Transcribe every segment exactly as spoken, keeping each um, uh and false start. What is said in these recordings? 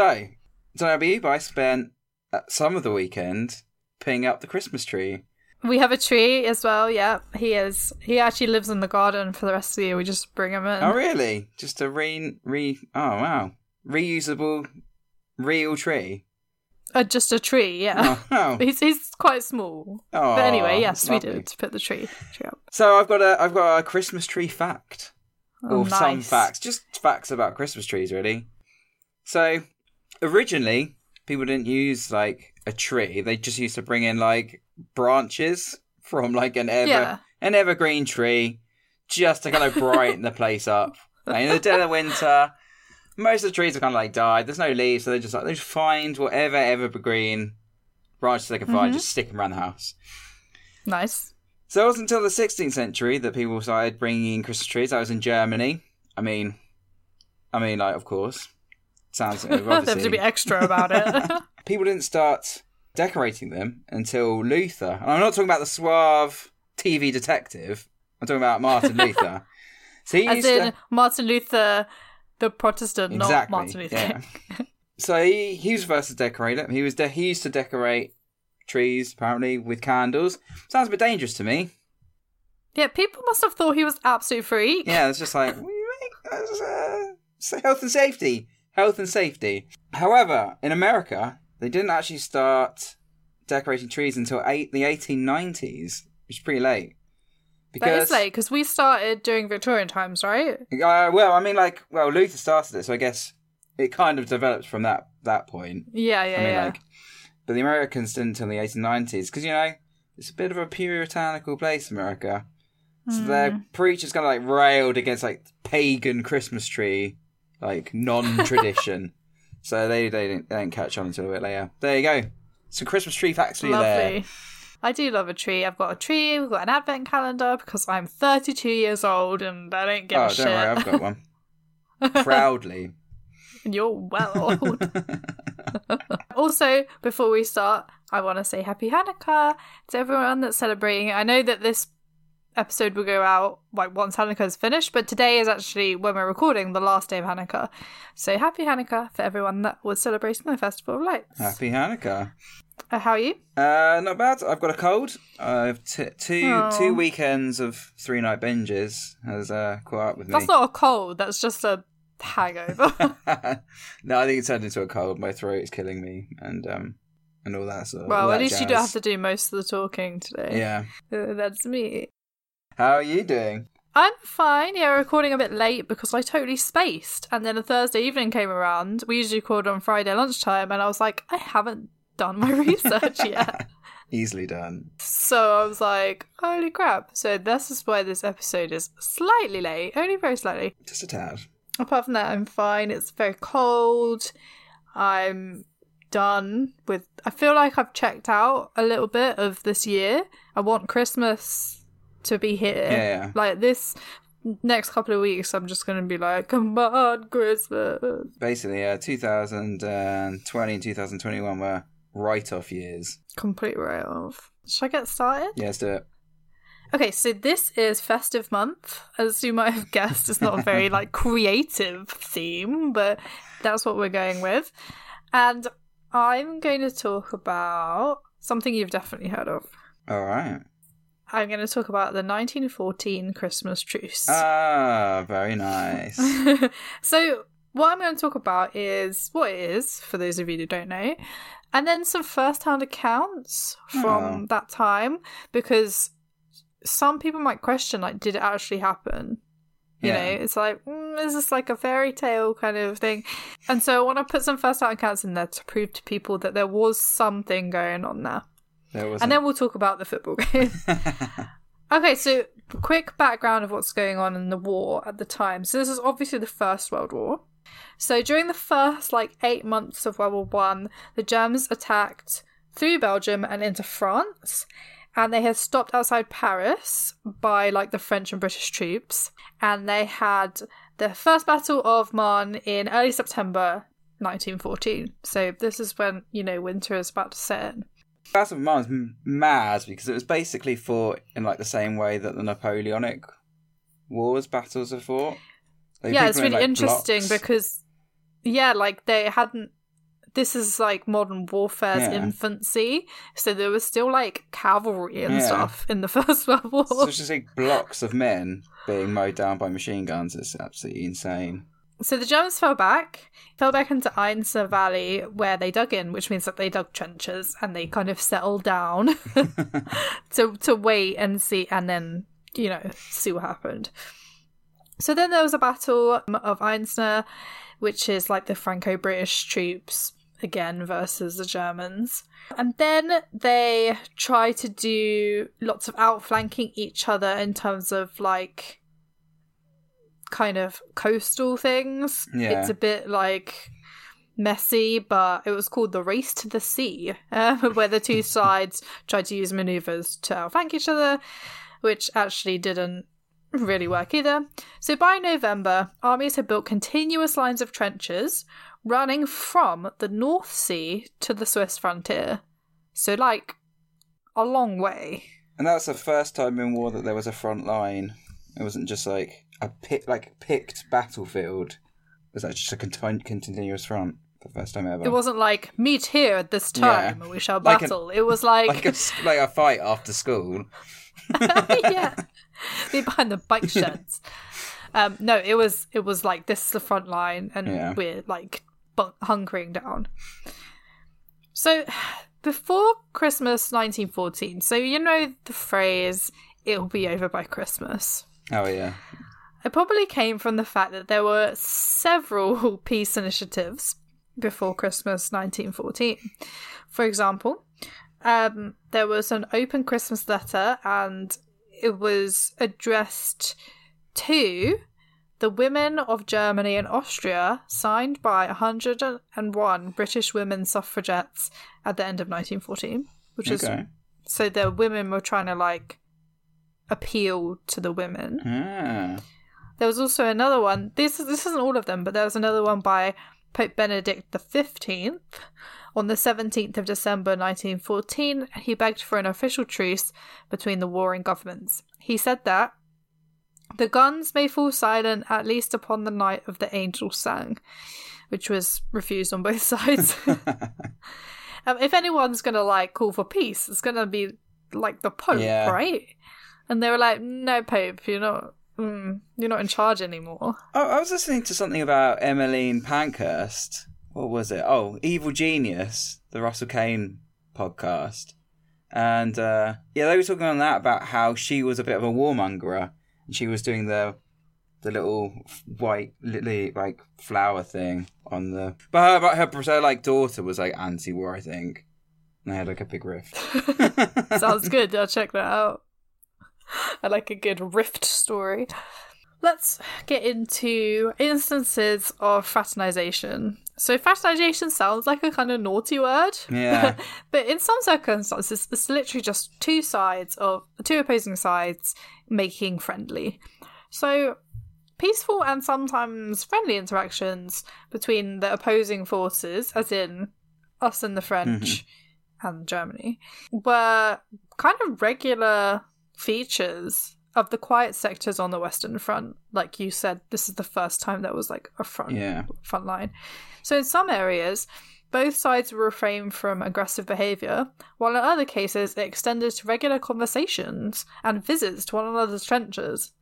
So, Donabe, I spent some of the weekend putting up the Christmas tree. We have a tree as well, yeah. He is. He actually lives in the garden for the rest of the year. We just bring him in. Oh, really? Just a re... re oh, wow. Reusable, real tree? Uh, just a tree, yeah. Oh, oh. he's he's quite small. Oh, but anyway, yes, we did to put the tree, tree up. So I've got a I've got a Christmas tree fact, oh, or nice. some facts, just facts about Christmas trees, really. So originally, people didn't use like a tree; they just used to bring in like branches from like an ever yeah. an evergreen tree, just to kind of brighten the place up. Like, in the dead of winter. Most of the trees are kind of like died. There's no leaves, so they just like they just find whatever evergreen branches they can find, mm-hmm. just stick them around the house. Nice. So it wasn't until the sixteenth century that people started bringing in Christmas trees. That was in Germany. I mean, I mean, like of course, sounds like obviously they have to be extra about it. People didn't start decorating them until Luther, and I'm not talking about the suave T V detective. I'm talking about Martin Luther. So he As used in to... Martin Luther. The Protestant, exactly, not Martin Luther King. Yeah. So he, he was the first to decorate it. He was de- he used to decorate trees, apparently, with candles. Sounds a bit dangerous to me. Yeah, people must have thought he was absolute freak. Yeah, it's just like, what do you mean? That's, uh, health and safety. Health and safety. However, in America, they didn't actually start decorating trees until eight, the eighteen nineties, which is pretty late. Because, that is late, because we started during Victorian times, right? Uh, well, I mean, like, well, Luther started it, so I guess it kind of developed from that, that point. Yeah, yeah, I mean, yeah. Like, but the Americans didn't until the eighteen nineties, because, you know, it's a bit of a puritanical place, America. So mm. their preachers kind of, like, railed against, like, pagan Christmas tree, like, non-tradition. So they, they, didn't, they didn't catch on until a bit later. There you go. Some Christmas tree facts for you there. I do love a tree. I've got a tree. We've got an advent calendar because I'm thirty-two years old and I don't give oh, a don't shit. Oh, don't worry. I've got one. Proudly. You're well old. Also, before we start, I want to say Happy Hanukkah to everyone that's celebrating. I know that this episode will go out like once Hanukkah is finished, but today is actually, when we're recording, the last day of Hanukkah. So Happy Hanukkah for everyone that was celebrating the Festival of Lights. Happy Hanukkah. Uh, how are you? Uh, not bad. I've got a cold. I've t- two Aww. two weekends of three night binges has uh, caught up with me. That's not a cold. That's just a hangover. No, I think it turned into a cold. My throat is killing me, and um, and all that sort of. Well, at least jazz. You don't have to do most of the talking today. Yeah, uh, that's me. How are you doing? I'm fine. Yeah, we're recording a bit late because I totally spaced, and then a Thursday evening came around. We usually record on Friday lunchtime, and I was like, I haven't done my research yet. Easily done. So I was like, holy crap. So this is why this episode is slightly late, only very slightly. Just a tad. Apart from that, I'm fine. It's very cold. I'm done with... I feel like I've checked out a little bit of this year. I want Christmas to be here. Yeah. Like this next couple of weeks, I'm just going to be like, come on, Christmas. Basically, yeah, two thousand twenty and two thousand twenty-one were write-off years. Complete write-off. Should I get started? Yeah, let's do it. Okay, so this is festive month. As you might have guessed, it's not a very like creative theme, but that's what we're going with. And I'm going to talk about something you've definitely heard of. All right. I'm going to talk about the nineteen fourteen Christmas truce. Ah, very nice. So what I'm going to talk about is what it is, for those of you who don't know, and then some first-hand accounts from oh. that time, because some people might question, like, did it actually happen? You yeah. know, it's like, mm, is this like a fairy tale kind of thing? And so I want to put some first-hand accounts in there to prove to people that there was something going on there. There wasn't. And then we'll talk about the football game. Okay, so quick background of what's going on in the war at the time. So this is obviously the First World War. So during the first, like, eight months of World War One, the Germans attacked through Belgium and into France, and they had stopped outside Paris by, like, the French and British troops, and they had the first Battle of Marne in early September nineteen fourteen. So this is when, you know, winter is about to set in. The Battle of Marne is mad because it was basically fought in, like, the same way that the Napoleonic Wars battles are fought. Like, yeah, it's really in, like, interesting blocks. Because, yeah, like, they hadn't this is like modern warfare's yeah. infancy, so there was still like cavalry and yeah. stuff in the First World War. So it's just like blocks of men being mowed down by machine guns. It's absolutely insane. So the Germans fell back, fell back into Einser Valley, where they dug in, which means that they dug trenches and they kind of settled down to to wait and see, and then, you know, see what happened. So then there was a battle of Einsner, which is like the Franco-British troops again versus the Germans. And then they try to do lots of outflanking each other in terms of like kind of coastal things. Yeah. It's a bit like messy, but it was called the Race to the Sea, uh, where the two sides tried to use manoeuvres to outflank each other, which actually didn't really work either. So by November, armies had built continuous lines of trenches running from the North Sea to the Swiss frontier. So like a long way. And that's the first time in war that there was a front line. It wasn't just like a pick, like picked battlefield. It was actually just a continu- continuous front. The first time ever. It wasn't like, meet here at this time yeah. and we shall like battle. A, it was like... Like a, like a fight after school. yeah. Be behind the bike sheds. Um, no, it was it was like, this is the front line and yeah. we're like bunk- hunkering down. So before Christmas nineteen fourteen, so you know the phrase, it'll be over by Christmas. Oh, yeah. It probably came from the fact that there were several peace initiatives before Christmas nineteen fourteen. For example, um, there was an open Christmas letter, and it was addressed to the women of Germany and Austria, signed by one hundred and one British women suffragettes at the end of nineteen fourteen, which okay. is, so the women were trying to like appeal to the women. Ah. There was also another one, this, this isn't all of them, but there was another one by Pope Benedict the Fifteenth on the seventeenth of December nineteen fourteen. He begged for an official truce between the warring governments. He said that the guns may fall silent at least upon the night of the angel sang, which was refused on both sides. um, if anyone's gonna like call for peace, it's gonna be like the Pope, yeah. right? And they were like, "No, Pope, you're not." Mm, you're not in charge anymore. Oh, I was listening to something about Emmeline Pankhurst. What was it? Oh, Evil Genius, the Russell Kane podcast. And uh, yeah, they were talking on that about how she was a bit of a warmongerer. And she was doing the the little white, little, like, flower thing on the... But her, her, her like, daughter was, like, anti-war, I think. And they had, like, a big rift. Sounds good. I'll check that out. I like a good rift story. Let's get into instances of fraternization. So fraternization sounds like a kind of naughty word. Yeah. But in some circumstances, it's literally just two sides of two opposing sides making friendly. So peaceful and sometimes friendly interactions between the opposing forces, as in us and the French mm-hmm. and Germany, were kind of regular features of the quiet sectors on the Western Front. Like you said, this is the first time there was like a front yeah. front line. So in some areas, both sides were refrained from aggressive behaviour, while in other cases it extended to regular conversations and visits to one another's trenches.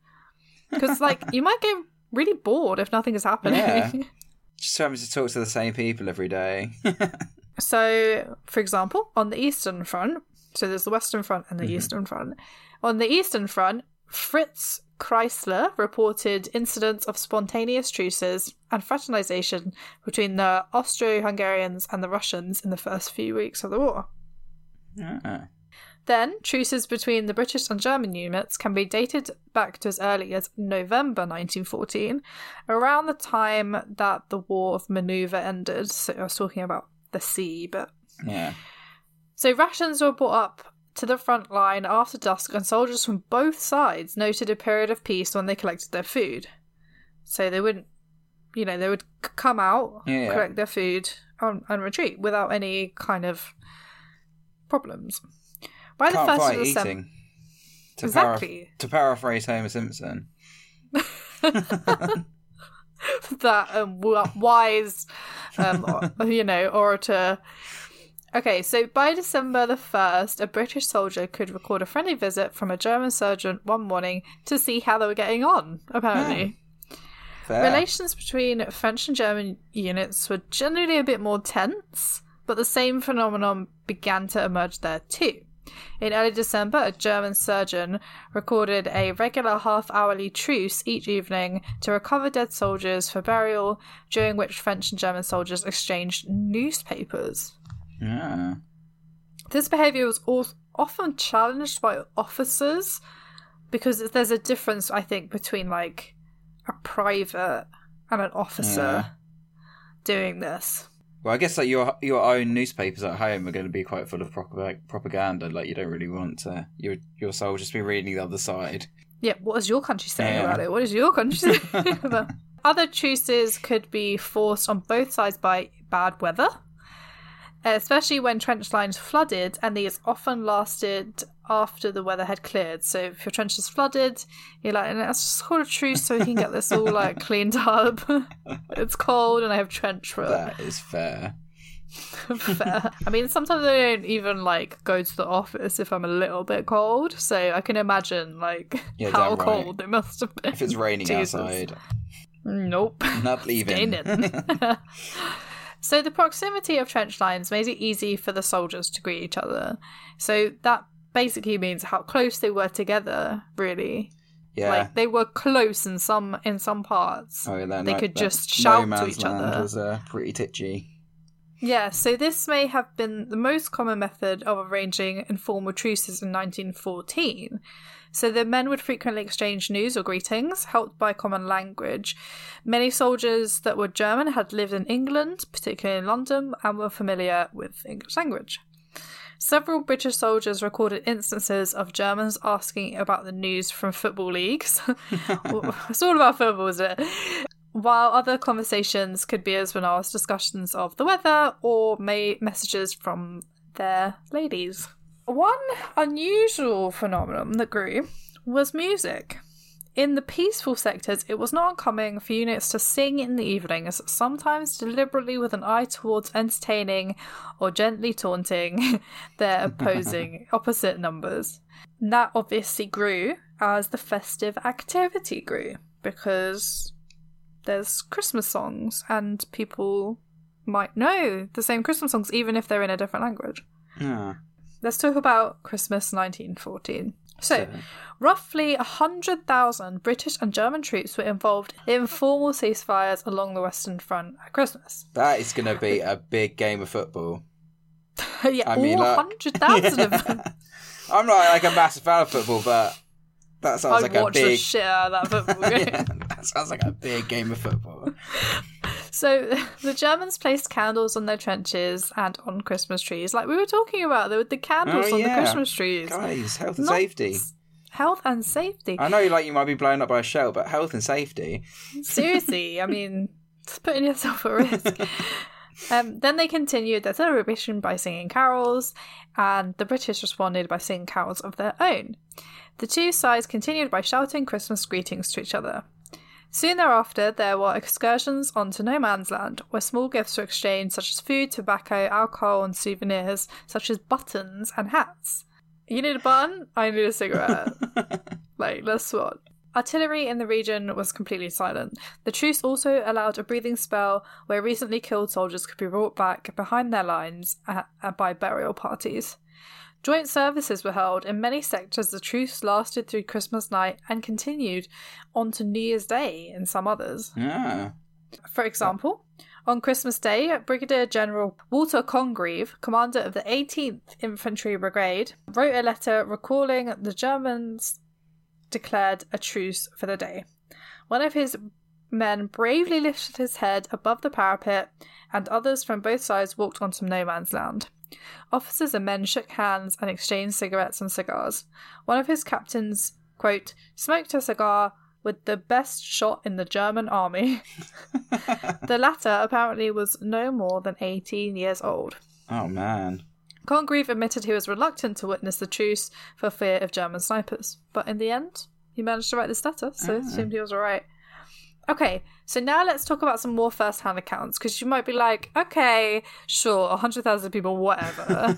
Because like you might get really bored if nothing is happening. Yeah. Just having to talk to the same people every day. So, for example, on the Eastern Front, so there's the Western Front and the mm-hmm. Eastern Front. On the Eastern Front, Fritz Kreisler reported incidents of spontaneous truces and fraternization between the Austro-Hungarians and the Russians in the first few weeks of the war. Uh-uh. Then, truces between the British and German units can be dated back to as early as November nineteen fourteen, around the time that the War of Maneuver ended. So I was talking about the sea, but... Yeah. So rations were brought up to the front line after dusk, and soldiers from both sides noted a period of peace when they collected their food. So they wouldn't, you know, they would come out, yeah. collect their food, and, and retreat without any kind of problems. By Can't the first of December, eating. To exactly. Paraf- to paraphrase Homer Simpson. that um, wise, um, you know, orator. Okay, so by December the first, a British soldier could record a friendly visit from a German sergeant one morning to see how they were getting on, apparently. Yeah. Relations between French and German units were generally a bit more tense, but the same phenomenon began to emerge there too. In early December, a German surgeon recorded a regular half-hourly truce each evening to recover dead soldiers for burial, during which French and German soldiers exchanged newspapers. Yeah. This behaviour was often challenged by officers because there's a difference, I think, between like a private and an officer yeah. doing this. Well, I guess like your your own newspapers at home are going to be quite full of propaganda. Like you don't really want to, your your soul just be reading the other side. Yeah, what is your country saying yeah. about it? What is your country saying about it? Other truces could be forced on both sides by bad weather, especially when trench lines flooded, and these often lasted after the weather had cleared. So if your trench is flooded, you're like, let's just call a truce so we can get this all like cleaned up. It's cold and I have trench rot. That is fair. Fair. I mean, sometimes I don't even like go to the office if I'm a little bit cold, so I can imagine like yeah, how right. cold it must have been. If it's raining Jesus. Outside. Nope. Not leaving. So the proximity of trench lines made it easy for the soldiers to greet each other. So that basically means how close they were together, really. Yeah. Like, they were close in some in some parts. Oh, yeah, they no, could just shout no to each other. No man's land was uh, pretty titchy. Yeah, so this may have been the most common method of arranging informal truces in nineteen fourteen. So the men would frequently exchange news or greetings, helped by common language. Many soldiers that were German had lived in England, particularly in London, and were familiar with English language. Several British soldiers recorded instances of Germans asking about the news from football leagues. It's all about football, isn't it? While other conversations could be as banal as discussions of the weather or may- messages from their ladies. One unusual phenomenon that grew was music. In the peaceful sectors, it was not uncommon for units to sing in the evenings, sometimes deliberately with an eye towards entertaining or gently taunting their opposing opposite numbers. And that obviously grew as the festive activity grew, because there's Christmas songs and people might know the same Christmas songs even if they're in a different language. Yeah. Let's talk about Christmas nineteen fourteen. So, so. roughly one hundred thousand British and German troops were involved in formal ceasefires along the Western Front at Christmas. That is going to be a big game of football. Yeah, I all mean, like, one hundred thousand yeah. of them. I'm not like a massive fan of football, but that sounds I'd like a big... I'd watch the shit out of that football game. Yeah, that sounds like a big game of football. So the Germans placed candles on their trenches and on Christmas trees. Like we were talking about, there were the candles oh, on yeah. the Christmas trees. Guys, health and Not safety. Health and safety. I know like you might be blown up by a shell, but health and safety. Seriously, I mean, it's putting yourself at risk. Um, then they continued their celebration by singing carols, and the British responded by singing carols of their own. The two sides continued by shouting Christmas greetings to each other. Soon thereafter, there were excursions onto no man's land, where small gifts were exchanged such as food, tobacco, alcohol and souvenirs such as buttons and hats. You need a button? I need a cigarette. Like, let's swap. Artillery in the region was completely silent. The truce also allowed a breathing spell where recently killed soldiers could be brought back behind their lines by burial parties. Joint services were held in many sectors. The truce lasted through Christmas night and continued on to New Year's Day in some others. Yeah. For example, on Christmas Day, Brigadier General Walter Congreve, commander of the eighteenth Infantry Brigade, wrote a letter recalling the Germans declared a truce for the day. One of his men bravely lifted his head above the parapet, and others from both sides walked onto no man's land. Officers and men shook hands and exchanged cigarettes and cigars. One of his captains, quote, smoked a cigar with the best shot in the German army. The latter apparently was no more than eighteen years old. Oh, man. Congreve admitted he was reluctant to witness the truce for fear of German snipers. But in the end, he managed to write this letter, so oh. it seemed he was all right. Okay, so now let's talk about some more first-hand accounts, because you might be like, okay, sure, one hundred thousand people, whatever.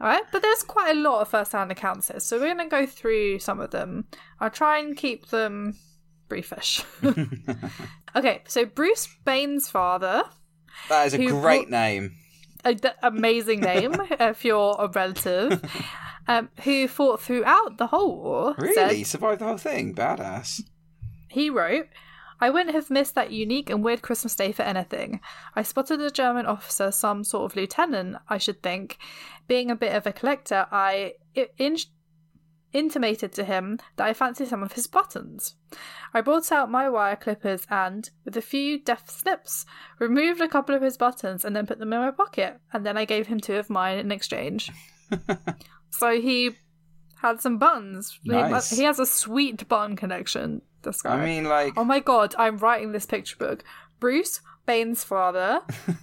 All right, but there's quite a lot of first-hand accounts here, so we're going to go through some of them. I'll try and keep them briefish. Okay, so Bruce Bain's father. That is a great brought- name. A d- amazing name if you're a relative, um, who fought throughout the whole war. Really? Said, survived the whole thing? Badass. He wrote, "I wouldn't have missed that unique and weird Christmas day for anything. I spotted a German officer, some sort of lieutenant, I should think. Being a bit of a collector, I in- intimated to him that I fancied some of his buttons. I brought out my wire clippers and, with a few deft snips, removed a couple of his buttons and then put them in my pocket. And then I gave him two of mine in exchange." So he had some buttons. Nice. He, he has a sweet button connection, this guy. I mean, like... Oh my god, I'm writing this picture book. Bruce Bain's father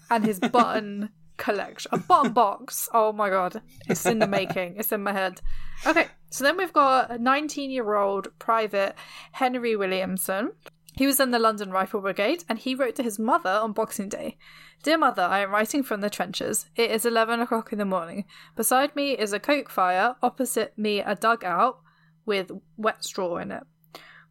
and his button collection. A button box. Oh my god. It's in the making. It's in my head. Okay, so then we've got a nineteen-year-old private, Henry Williamson. He was in the London Rifle Brigade, and he wrote to his mother on Boxing Day. "Dear mother, I am writing from the trenches. It is eleven o'clock in the morning. Beside me is a coke fire, opposite me a dugout with wet straw in it.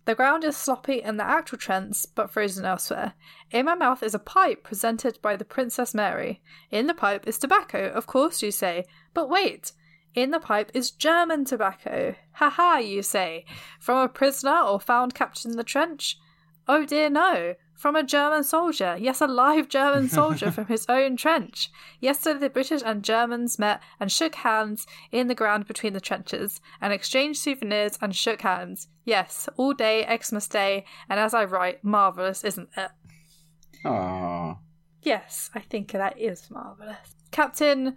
The ground is sloppy in the actual trench, but frozen elsewhere. In my mouth is a pipe presented by the Princess Mary. In the pipe is tobacco, of course, you say. But wait, in the pipe is German tobacco. Ha ha, you say. From a prisoner or found captured in the trench? Oh dear no, from a German soldier. Yes, a live German soldier from his own trench. Yesterday the British and Germans met and shook hands in the ground between the trenches, and exchanged souvenirs and shook hands. Yes, all day, Xmas Day, and as I write, marvellous, isn't it?" Aww. Yes, I think that is marvellous. Captain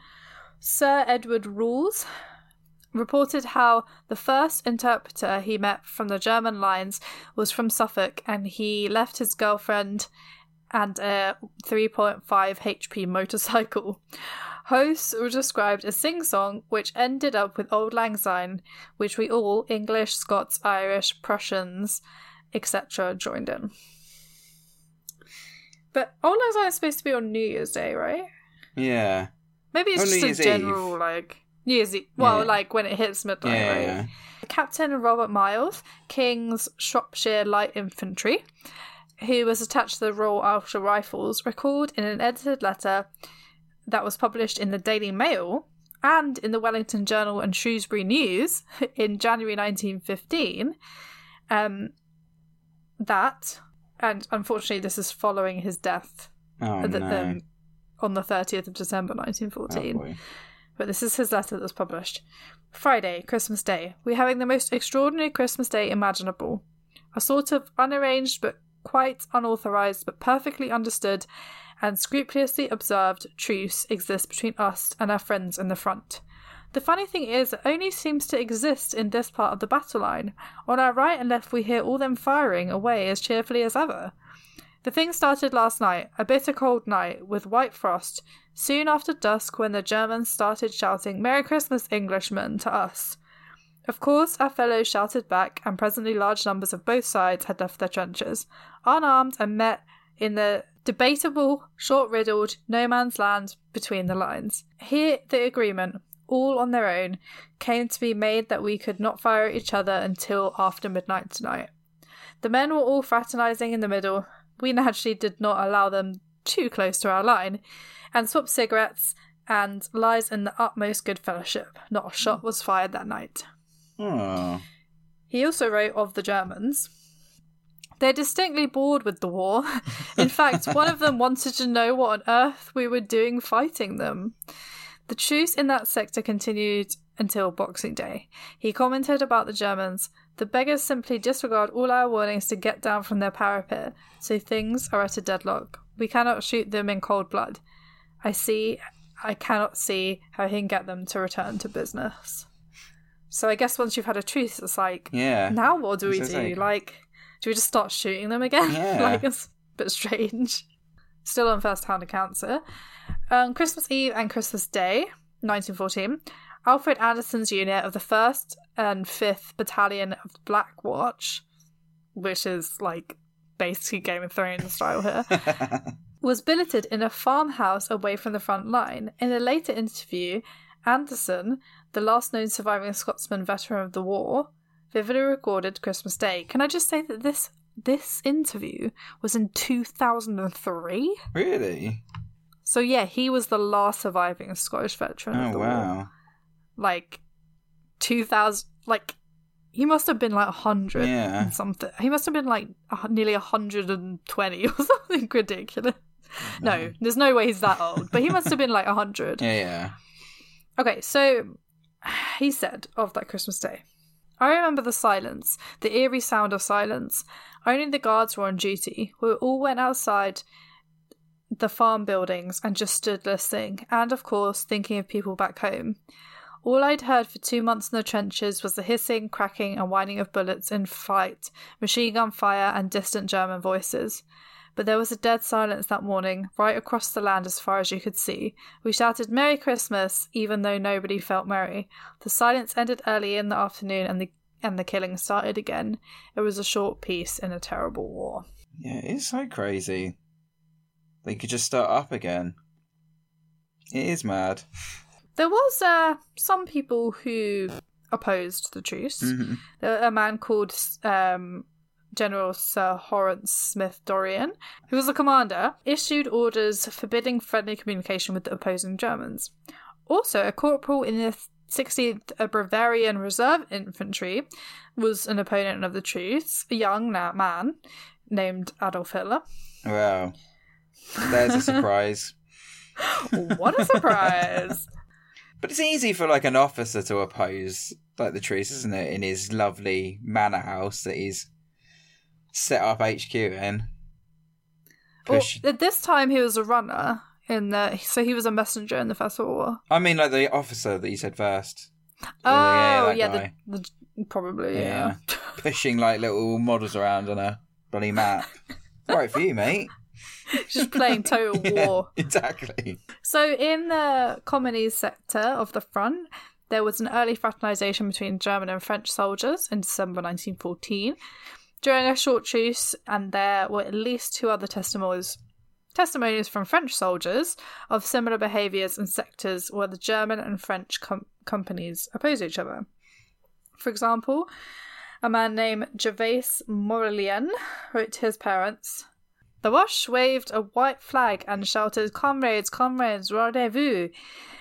Sir Edward Rules reported how the first interpreter he met from the German lines was from Suffolk, and he left his girlfriend and a three point five horsepower motorcycle. Hosts were described as sing-song, which ended up with Auld Lang Syne, which we all, English, Scots, Irish, Prussians, et cetera, joined in. But Auld Lang Syne is supposed to be on New Year's Day, right? Yeah. Maybe it's on just New a Year's general, Eve. like... New Year's Eve. Well, yeah. like when it hits midnight, yeah, right? Yeah. Captain Robert Miles, King's Shropshire Light Infantry, who was attached to the Royal Archer Rifles, recalled in an edited letter that was published in the Daily Mail and in the Wellington Journal and Shrewsbury News in January nineteen fifteen, um, that, and unfortunately this is following his death oh, the, no. um, on the thirtieth of December nineteen fourteen. Oh, boy. But this is his letter that was published. "Friday, Christmas Day. We're having the most extraordinary Christmas Day imaginable. A sort of unarranged but quite unauthorised but perfectly understood and scrupulously observed truce exists between us and our friends in the front. The funny thing is, it only seems to exist in this part of the battle line. On our right and left we hear all them firing away as cheerfully as ever. The thing started last night, a bitter cold night, with white frost, soon after dusk when the Germans started shouting 'Merry Christmas, Englishmen' to us. Of course, our fellows shouted back, and presently large numbers of both sides had left their trenches, unarmed, and met in the debatable, short-riddled, no-man's land between the lines. Here the agreement, all on their own, came to be made that we could not fire at each other until after midnight tonight. The men were all fraternising in the middle. We naturally did not allow them too close to our line, and swapped cigarettes and lies in the utmost good fellowship. Not a shot was fired that night." Aww. He also wrote of the Germans, "They're distinctly bored with the war. In fact, one of them wanted to know what on earth we were doing fighting them. The truce in that sector continued until Boxing Day." He commented about the Germans, "The beggars simply disregard all our warnings to get down from their parapet, so things are at a deadlock. We cannot shoot them in cold blood. I see, I cannot see how he can get them to return to business." So I guess once you've had a truce, it's like, yeah. now what do we it's do? Like... like, do we just start shooting them again? Yeah. Like, it's a bit strange. Still on first-hand accounts here. Um, Christmas Eve and Christmas Day, nineteen fourteen. Alfred Anderson's unit of the first and fifth Battalion of Black Watch, which is like basically Game of Thrones style here, was billeted in a farmhouse away from the front line. In a later interview, Anderson, the last known surviving Scotsman veteran of the war, vividly recorded Christmas Day. Can I just say that this this interview was in two thousand three? Really? So yeah, he was the last surviving Scottish veteran oh, of the wow. war. Like, two thousand, like, he must have been like one hundred yeah. and something. He must have been like nearly one hundred twenty or something ridiculous. No. no, there's no way he's that old, but he must have been like one hundred. Yeah, yeah. Okay, so he said of that Christmas Day, I remember the silence, the eerie sound of silence. Only the guards were on duty. We all went outside the farm buildings and just stood listening, and of course thinking of people back home. All I'd heard for two months in the trenches was the hissing, cracking and whining of bullets in fight, machine gun fire and distant German voices. But there was a dead silence that morning, right across the land as far as you could see. We shouted Merry Christmas, even though nobody felt merry. The silence ended early in the afternoon and the and the killing started again. It was a short peace in a terrible war. Yeah, it's so crazy. They could just start up again. It is mad. There was uh, some people who opposed the truce. Mm-hmm. A man called um, General Sir Horace Smith-Dorrien, who was a commander, issued orders forbidding friendly communication with the opposing Germans. Also, a corporal in the sixteenth Bavarian Reserve Infantry was an opponent of the truce, a young man named Adolf Hitler. Wow. There's a surprise. What a surprise! But it's easy for, like, an officer to oppose, like, the truce, isn't it? In his lovely manor house that he's set up H Q in. Push... Well, at this time he was a runner in the, so he was a messenger in the First World War. I mean, like, the officer that you said first. Oh, the, yeah, yeah the, the, probably, yeah. yeah. Pushing, like, little models around on a bloody map. All right for you, mate. Just playing total yeah, war. Exactly. So in the communists sector of the front, there was an early fraternisation between German and French soldiers in December nineteen fourteen. During a short truce, and there were at least two other testimonies testimonies from French soldiers of similar behaviours in sectors where the German and French com- companies opposed each other. For example, a man named Gervais Morillon wrote to his parents... The Welsh waved a white flag and shouted, Comrades, comrades, rendezvous.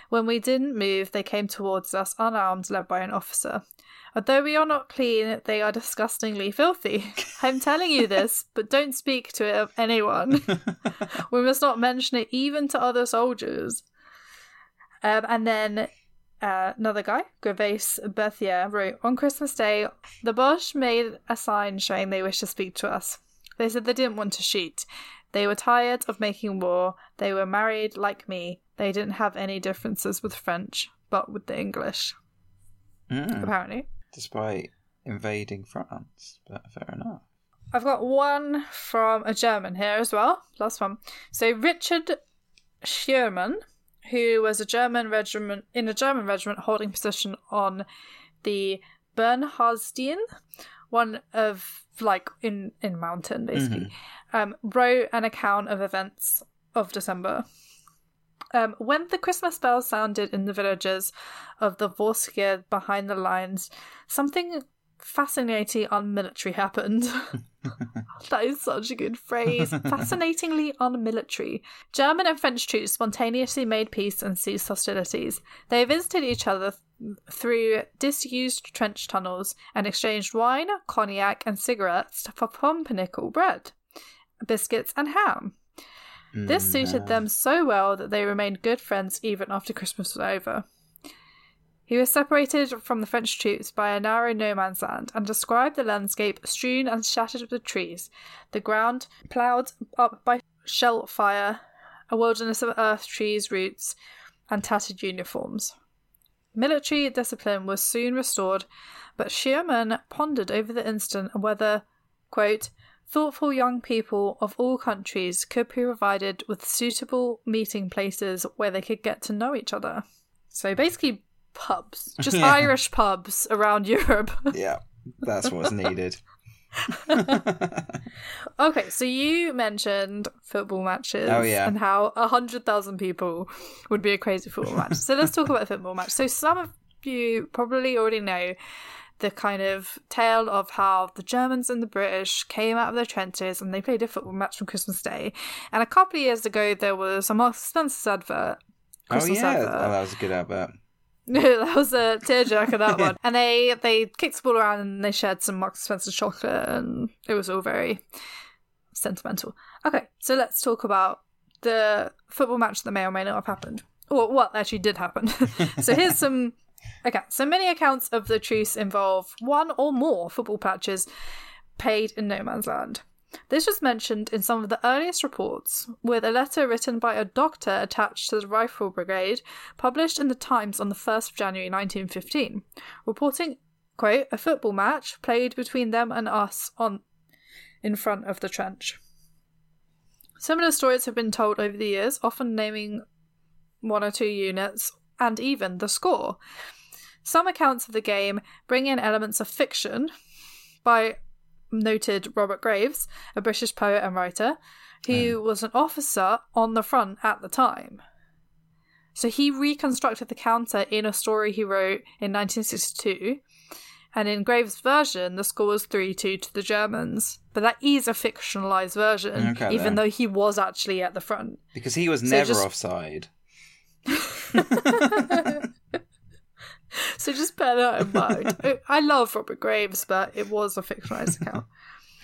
When we didn't move, they came towards us, unarmed, led by an officer. Although we are not clean, they are disgustingly filthy. I'm telling you this, but don't speak to it of anyone. We must not mention it even to other soldiers. Um, and then... Uh, another guy, Graves Berthier, wrote, On Christmas Day, the Welsh made a sign showing they wished to speak to us. They said they didn't want to shoot. They were tired of making war. They were married like me. They didn't have any differences with French, but with the English. Mm. Apparently. Despite invading France, but fair enough. I've got one from a German here as well. Last one. So Richard Schurman, who was a German regiment in a German regiment holding position on the Bernhardstein, one of like in in mountain basically, mm-hmm. um, wrote an account of events of December. Um, when the Christmas bells sounded in the villages of the Vosges behind the lines, something fascinatingly unmilitary happened. That is such a good phrase. Fascinatingly unmilitary. German and French troops spontaneously made peace and ceased hostilities. They visited each other th- through disused trench tunnels and exchanged wine, cognac and cigarettes for pumpernickel bread, biscuits and ham. Mm-hmm. This suited them so well that they remained good friends even after Christmas was over. He was separated from the French troops by a narrow no-man's land and described the landscape strewn and shattered with trees, the ground ploughed up by shell fire, a wilderness of earth, trees, roots, and tattered uniforms. Military discipline was soon restored, but Schurman pondered over the incident and whether, quote, thoughtful young people of all countries could be provided with suitable meeting places where they could get to know each other. So basically... pubs. Just yeah. Irish pubs around Europe. Yeah, that's what's needed. Okay, so you mentioned football matches oh, yeah. and how one hundred thousand people would be a crazy football match. So let's talk about the football match. So some of you probably already know the kind of tale of how the Germans and the British came out of their trenches and they played a football match on Christmas Day. And a couple of years ago, there was a Mark Spencer advert. Christmas oh, yeah. Advert. Oh, that was a good advert. That was a tearjerker, that one. And they, they kicked the ball around and they shared some Mark Spencer chocolate and it was all very sentimental. Okay, so let's talk about the football match that may or may not have happened. Or what actually did happen. So here's some... Okay, so many accounts of the truce involve one or more football patches played in no man's land. This was mentioned in some of the earliest reports, with a letter written by a doctor attached to the Rifle Brigade, published in the Times on the first of January nineteen fifteen, reporting, quote, a football match played between them and us on in front of the trench. Similar stories have been told over the years, often naming one or two units and even the score. Some accounts of the game bring in elements of fiction by noted Robert Graves, a British poet and writer, who um. was an officer on the front at the time. So he reconstructed the counter in a story he wrote in nineteen sixty-two, and in Graves' version, the score was three two to the Germans. But that is a fictionalised version, okay, even then. Though he was actually at the front. Because he was so never just... offside. So just bear that in mind. I love Robert Graves, but it was a fictionalized account.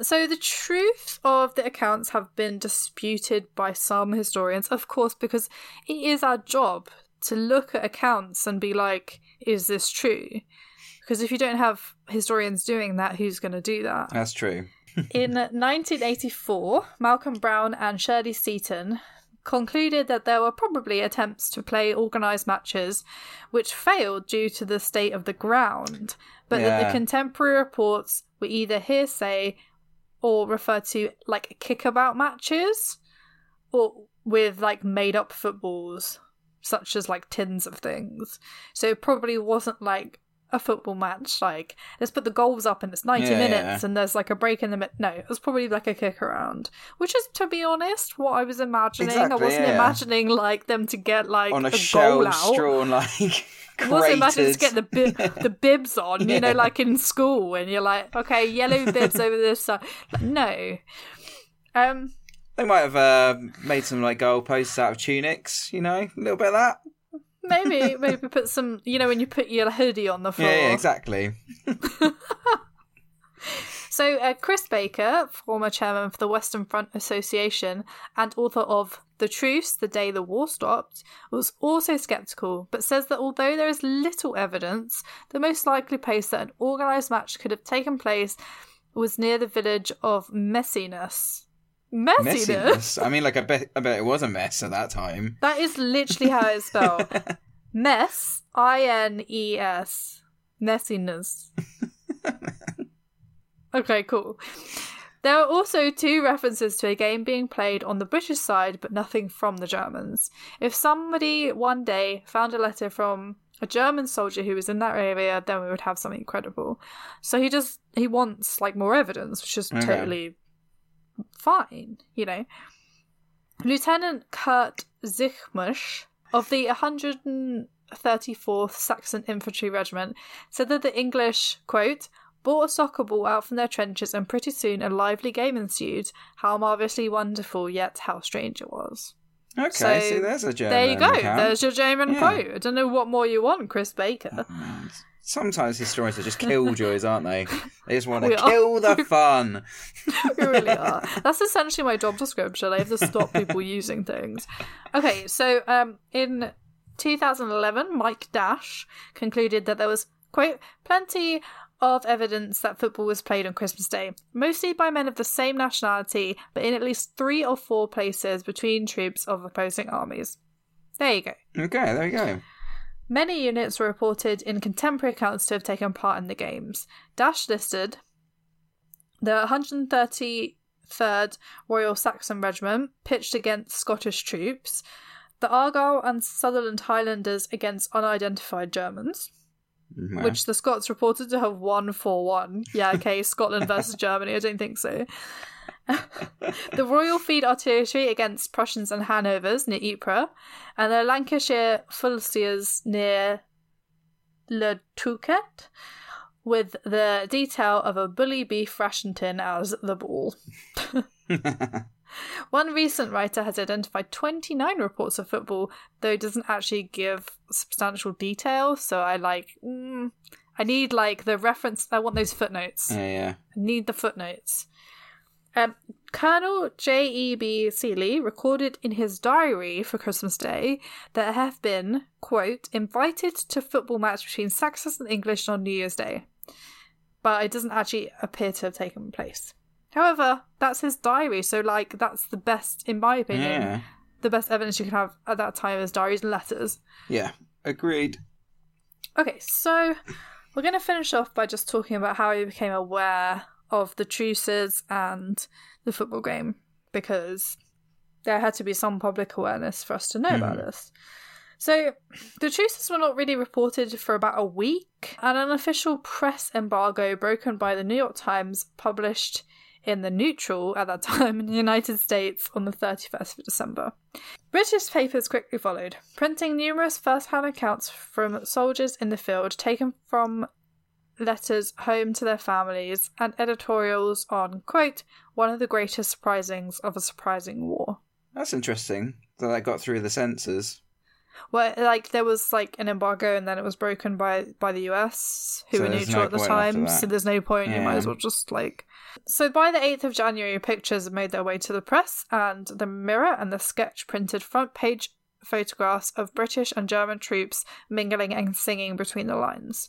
So the truth of the accounts have been disputed by some historians, of course, because it is our job to look at accounts and be like, is this true? Because if you don't have historians doing that, who's going to do that? That's true. In nineteen eighty-four, Malcolm Brown and Shirley Seaton concluded that there were probably attempts to play organised matches which failed due to the state of the ground, but yeah. that the contemporary reports were either hearsay or referred to like kickabout matches or with like made up footballs such as like tins of things. So it probably wasn't like a football match, like let's put the goals up and it's ninety yeah, minutes yeah. and there's like a break in the mid. No, it was probably like a kick around, which is, to be honest, what I was imagining. Exactly, I wasn't yeah. imagining like them to get like on a, a goal out. Strawn, like, I wasn't imagining to get the bi- yeah. the bibs on, you yeah. know, like in school, and you're like, okay, yellow bibs over this side. Like, no, um, they might have uh, made some like goal posts out of tunics, you know, a little bit of that. Maybe, maybe put some, you know, when you put your hoodie on the floor. Yeah, yeah exactly. So, uh, Chris Baker, former chairman for the Western Front Association and author of The Truce, The Day the War Stopped, was also sceptical, but says that although there is little evidence, the most likely place that an organised match could have taken place was near the village of Messiness. Messiness. messiness I mean, like, I bet, I bet it was a mess at that time. That is literally how it's spelled. Mess, I N E S, messiness. Okay, cool. There are also two references to a game being played on the British side, but nothing from the Germans. If somebody one day found a letter from a German soldier who was in that area, then we would have something credible. So he just he wants like more evidence, which is okay. totally fine, you know. Lieutenant Kurt Zichmusch of the one hundred thirty-fourth Saxon Infantry Regiment said that the English, quote, bought a soccer ball out from their trenches and pretty soon a lively game ensued. How marvellously wonderful, yet how strange it was. Okay, so, so there's a German There you go, account. There's your German yeah. quote. I don't know what more you want, Chris Baker. Oh, sometimes historians are just killjoys, aren't they? They just want to kill the fun. We really are. That's essentially my job description. I have to stop people using things. Okay, so um, in two thousand eleven, Mike Dash concluded that there was, quote, plenty of evidence that football was played on Christmas Day, mostly by men of the same nationality, but in at least three or four places between troops of opposing armies. There you go. Okay, there you go. Many units were reported in contemporary accounts to have taken part in the games. Dash listed the one hundred thirty-third Royal Saxon Regiment pitched against Scottish troops, the Argyll and Sutherland Highlanders against unidentified Germans, No. Which the Scots reported to have won four one. Yeah, okay, Scotland versus Germany. I don't think so. The Royal Feed Artillery against Prussians and Hanovers near Ypres, and the Lancashire Fusiliers near Le Touquet, with the detail of a bully beef ration tin as the ball. One recent writer has identified twenty-nine reports of football, though doesn't actually give substantial detail. So I like, mm, I need like the reference. I want those footnotes. Uh, yeah, I need the footnotes. Um, Colonel J E B Seeley recorded in his diary for Christmas Day that have been, quote, invited to football match between Saxons and English on New Year's Day, but it doesn't actually appear to have taken place. However, that's his diary, so like that's the best, in my opinion, yeah. the best evidence you can have at that time is diaries and letters. Yeah, agreed. Okay, so we're going to finish off by just talking about how he became aware of the truces and the football game, because there had to be some public awareness for us to know mm. about this. So the truces were not really reported for about a week, and an official press embargo broken by the New York Times published in the neutral at that time in the United States on the thirty-first of December. British papers quickly followed, printing numerous first-hand accounts from soldiers in the field taken from letters home to their families and editorials on, quote, one of the greatest surprisings of a surprising war. That's interesting that that got through the censors. Well, like, there was, like, an embargo and then it was broken by, by the U S, who so were neutral no at the time, so there's no point, yeah. you might as well just, like... So by the eighth of January, pictures made their way to the press, and the Mirror and the Sketch printed front-page photographs of British and German troops mingling and singing between the lines.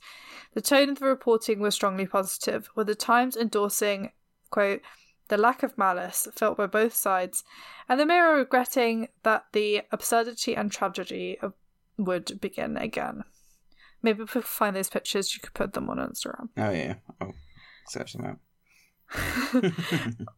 The tone of the reporting was strongly positive, with the Times endorsing, quote, the lack of malice felt by both sides, and the Mirror regretting that the absurdity and tragedy of- would begin again. Maybe if we find those pictures, you could put them on Instagram. Oh, yeah. I'll search them out.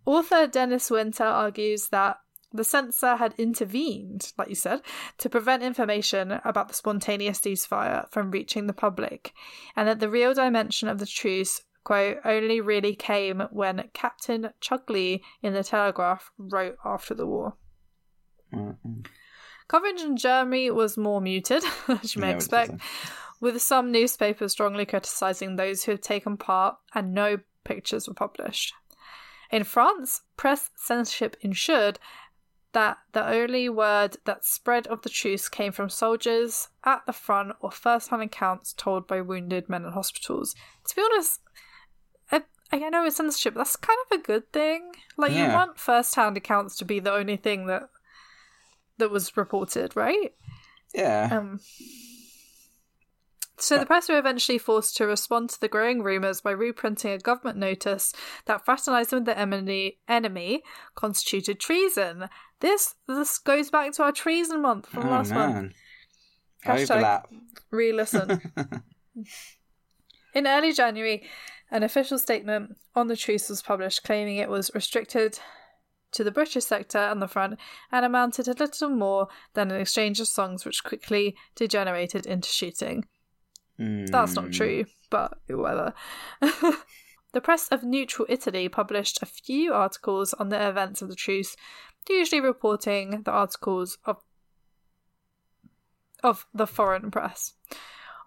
Author Dennis Winter argues that the censor had intervened, like you said, to prevent information about the spontaneous ceasefire from reaching the public, and that the real dimension of the truce, quote, only really came when Captain Chugley in the Telegraph wrote after the war. Mm-hmm. Coverage in Germany was more muted, as you may yeah, expect, with some newspapers strongly criticising those who had taken part, and no pictures were published. In France, press censorship ensured that the only word that spread of the truce came from soldiers at the front or first-hand accounts told by wounded men in hospitals. To be honest, I, I know it's censorship, but that's kind of a good thing. Like, yeah. you want first-hand accounts to be the only thing that that was reported, right? Yeah. Um. So the press were eventually forced to respond to the growing rumours by reprinting a government notice that fraternising with the enemy constituted treason. This this goes back to our treason month from oh, last man. month. Hashtag re-listen. In early January, an official statement on the truce was published, claiming it was restricted to the British sector on the front and amounted a little more than an exchange of songs, which quickly degenerated into shooting. Mm. That's not true, but whatever. The press of neutral Italy published a few articles on the events of the truce, usually reporting the articles of of the foreign press.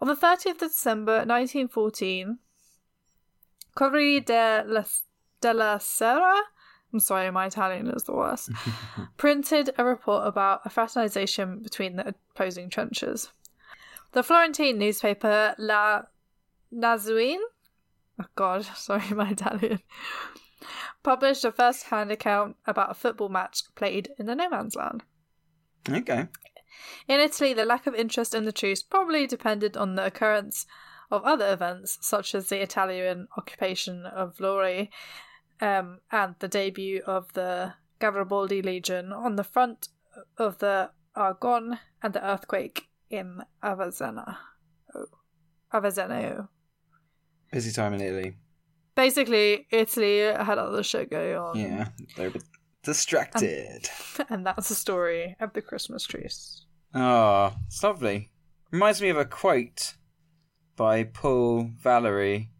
On the thirtieth of December nineteen fourteen, Corriere della, della Sera, I'm sorry, my Italian is the worst, printed a report about a fraternisation between the opposing trenches. The Florentine newspaper La Nazuin, oh god, sorry my Italian, published a first-hand account about a football match played in the no man's land. Okay. In Italy, the lack of interest in the truce probably depended on the occurrence of other events, such as the Italian occupation of Lorraine um, and the debut of the Garibaldi Legion on the front of the Argonne and the earthquake in Avicenna. Oh. Avicenna. Busy time in Italy. Basically, Italy had other shit going on. Yeah, they were distracted. And, and that's the story of the Christmas trees. Ah, oh, it's lovely. Reminds me of a quote by Paul Valery.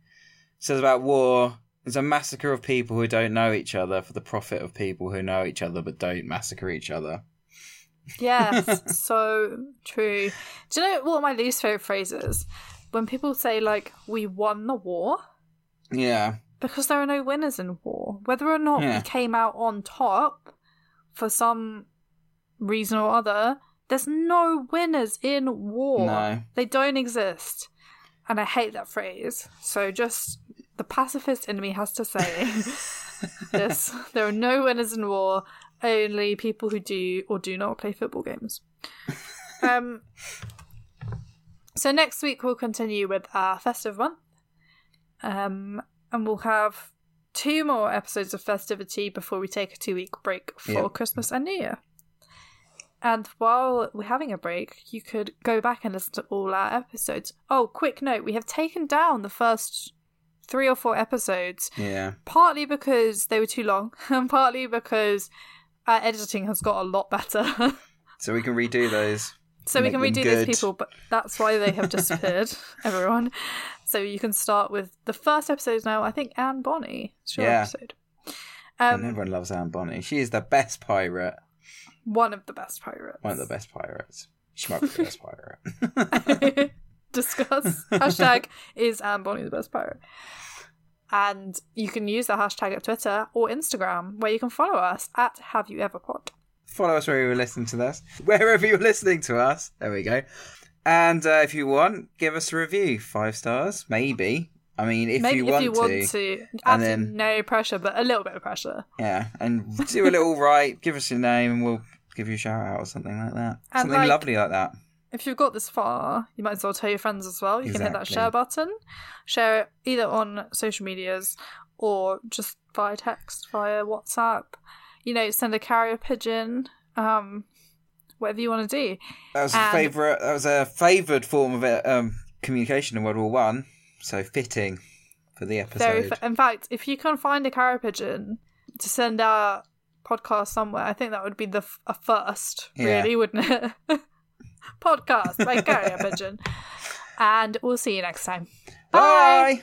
It says about war, there's a massacre of people who don't know each other for the profit of people who know each other but don't massacre each other. Yes, so true. Do you know what my least favourite phrase is? When people say, like, we won the war. Yeah. Because there are no winners in war. Whether or not yeah. we came out on top for some reason or other, there's no winners in war. No. They don't exist. And I hate that phrase. So just the pacifist in me has to say this. There are no winners in war. Only people who do or do not play football games. Um. So next week we'll continue with our festive month. Um, and we'll have two more episodes of festivity before we take a two-week break for yep. Christmas and New Year. And while we're having a break, you could go back and listen to all our episodes. Oh, quick note, we have taken down the first three or four episodes. Yeah. Partly because they were too long, and partly because our editing has got a lot better. So we can redo those. So we can redo good. those people, but that's why they have disappeared, everyone. So you can start with the first episode now. I think Anne Bonny is your yeah. episode. Um, and everyone loves Anne Bonny. She is the best pirate. One of the best pirates. One of the best pirates. She might be the best pirate. Discuss. Hashtag is Anne Bonny the best pirate. And you can use that hashtag at Twitter or Instagram, where you can follow us at Have You Ever Pod. Follow us wherever you're listening to us. Wherever you're listening to us. There we go. And uh, if you want, give us a review. Five stars, maybe. I mean, if maybe you if want you to. want to. And then, no pressure, but a little bit of pressure. Yeah. And do a little write. Give us your name and we'll give you a shout out or something like that. And something like, lovely like that. If you've got this far, you might as well tell your friends as well. You exactly. can hit that share button. Share it either on social medias or just via text, via WhatsApp. You know, send a carrier pigeon, um, whatever you want to do. That was and... a favorite. That was a favoured form of it, um, communication in World War One. So fitting for the episode. Very fa- in fact, if you can find a carrier pigeon to send our podcast somewhere, I think that would be the f- a first, really, yeah. wouldn't it? Podcast by carrier pigeon. And we'll see you next time. Bye. Bye.